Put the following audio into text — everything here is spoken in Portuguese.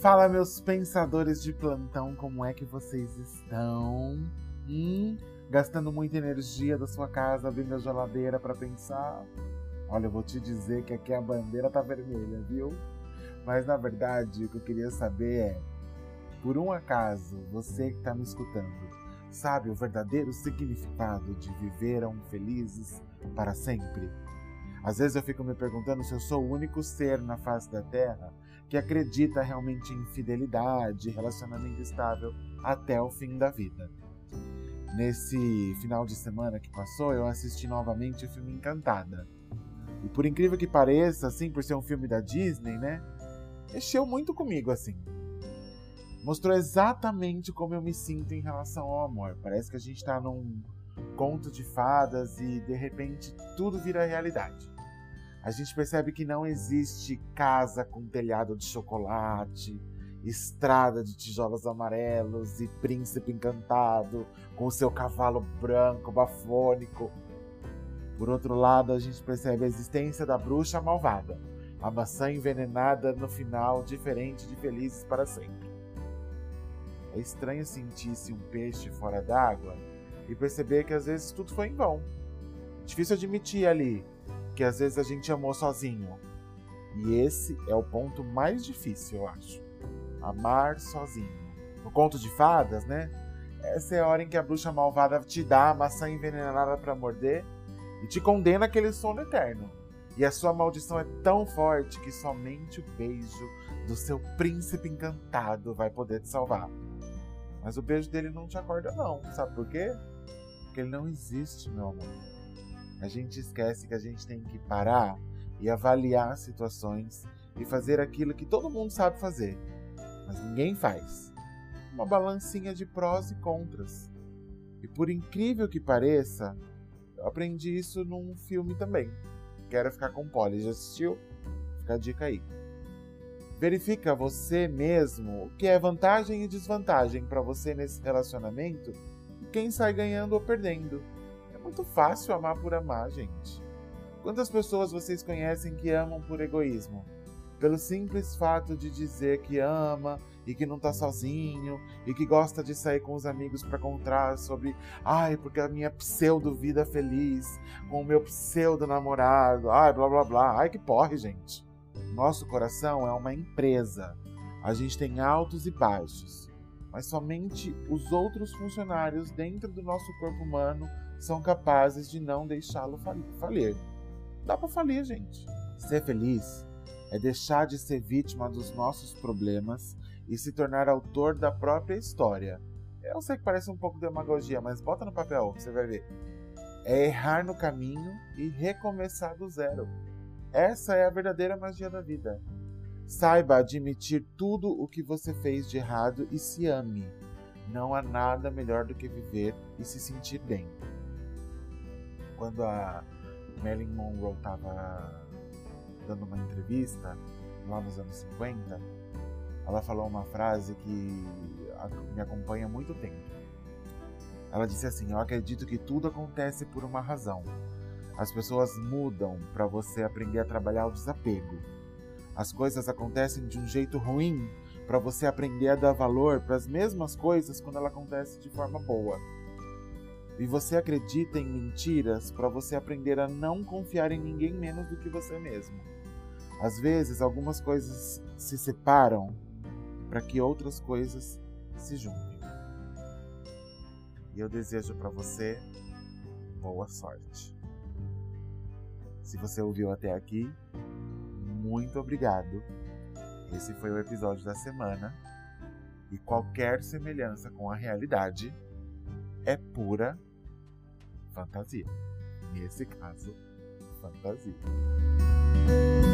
Fala, meus pensadores de plantão, como é que vocês estão? Gastando muita energia da sua casa, abrindo a geladeira pra pensar? Olha, eu vou te dizer que aqui a bandeira tá vermelha, viu? Mas na verdade, o que eu queria saber é, por um acaso, você que tá me escutando, sabe o verdadeiro significado de viveram felizes para sempre? Às vezes eu fico me perguntando se eu sou o único ser na face da Terra que acredita realmente em fidelidade, relacionamento estável até o fim da vida. Nesse final de semana que passou, eu assisti novamente o filme Encantada. E por incrível que pareça, assim, por ser um filme da Disney, né? Mexeu muito comigo, assim. Mostrou exatamente como eu me sinto em relação ao amor. Parece que a gente tá num conto de fadas e, de repente, tudo vira realidade. A gente percebe que não existe casa com telhado de chocolate, estrada de tijolos amarelos e príncipe encantado com o seu cavalo branco bafônico. Por outro lado, a gente percebe a existência da bruxa malvada, a maçã envenenada no final, diferente de felizes para sempre. É estranho sentir-se um peixe fora d'água e perceber que às vezes tudo foi em vão. Difícil admitir ali que às vezes a gente amou sozinho. E esse é o ponto mais difícil, eu acho. Amar sozinho. No conto de fadas, né? Essa é a hora em que a bruxa malvada te dá a maçã envenenada para morder e te condena àquele sono eterno. E a sua maldição é tão forte que somente o beijo do seu príncipe encantado vai poder te salvar. Mas o beijo dele não te acorda não, sabe por quê? Porque ele não existe, meu amor. A gente esquece que a gente tem que parar e avaliar as situações e fazer aquilo que todo mundo sabe fazer, mas ninguém faz. Uma balancinha de prós e contras. E por incrível que pareça, eu aprendi isso num filme também. Quero Ficar com o Poli. Já assistiu? Fica a dica aí. Verifica você mesmo o que é vantagem e desvantagem para você nesse relacionamento e quem sai ganhando ou perdendo. É muito fácil amar por amar, gente. Quantas pessoas vocês conhecem que amam por egoísmo? Pelo simples fato de dizer que ama e que não tá sozinho e que gosta de sair com os amigos para contar sobre ai, porque a minha pseudo vida feliz com o meu pseudo namorado, ai, blá blá blá, ai que porre, gente. Nosso coração é uma empresa, a gente tem altos e baixos, mas somente os outros funcionários dentro do nosso corpo humano são capazes de não deixá-lo falir. Dá pra falir, gente. Ser feliz é deixar de ser vítima dos nossos problemas e se tornar autor da própria história. Eu sei que parece um pouco demagogia, mas bota no papel, você vai ver. É errar no caminho e recomeçar do zero. Essa é a verdadeira magia da vida. Saiba admitir tudo o que você fez de errado e se ame. Não há nada melhor do que viver e se sentir bem. Quando a Marilyn Monroe estava dando uma entrevista, lá nos anos 50, ela falou uma frase que me acompanha há muito tempo. Ela disse assim: eu acredito que tudo acontece por uma razão. As pessoas mudam para você aprender a trabalhar o desapego. As coisas acontecem de um jeito ruim para você aprender a dar valor para as mesmas coisas quando ela acontece de forma boa. E você acredita em mentiras para você aprender a não confiar em ninguém menos do que você mesmo. Às vezes, algumas coisas se separam para que outras coisas se juntem. E eu desejo para você boa sorte. Se você ouviu até aqui, muito obrigado. Esse foi o episódio da semana. E qualquer semelhança com a realidade é pura fantasia. Nesse caso, fantasia.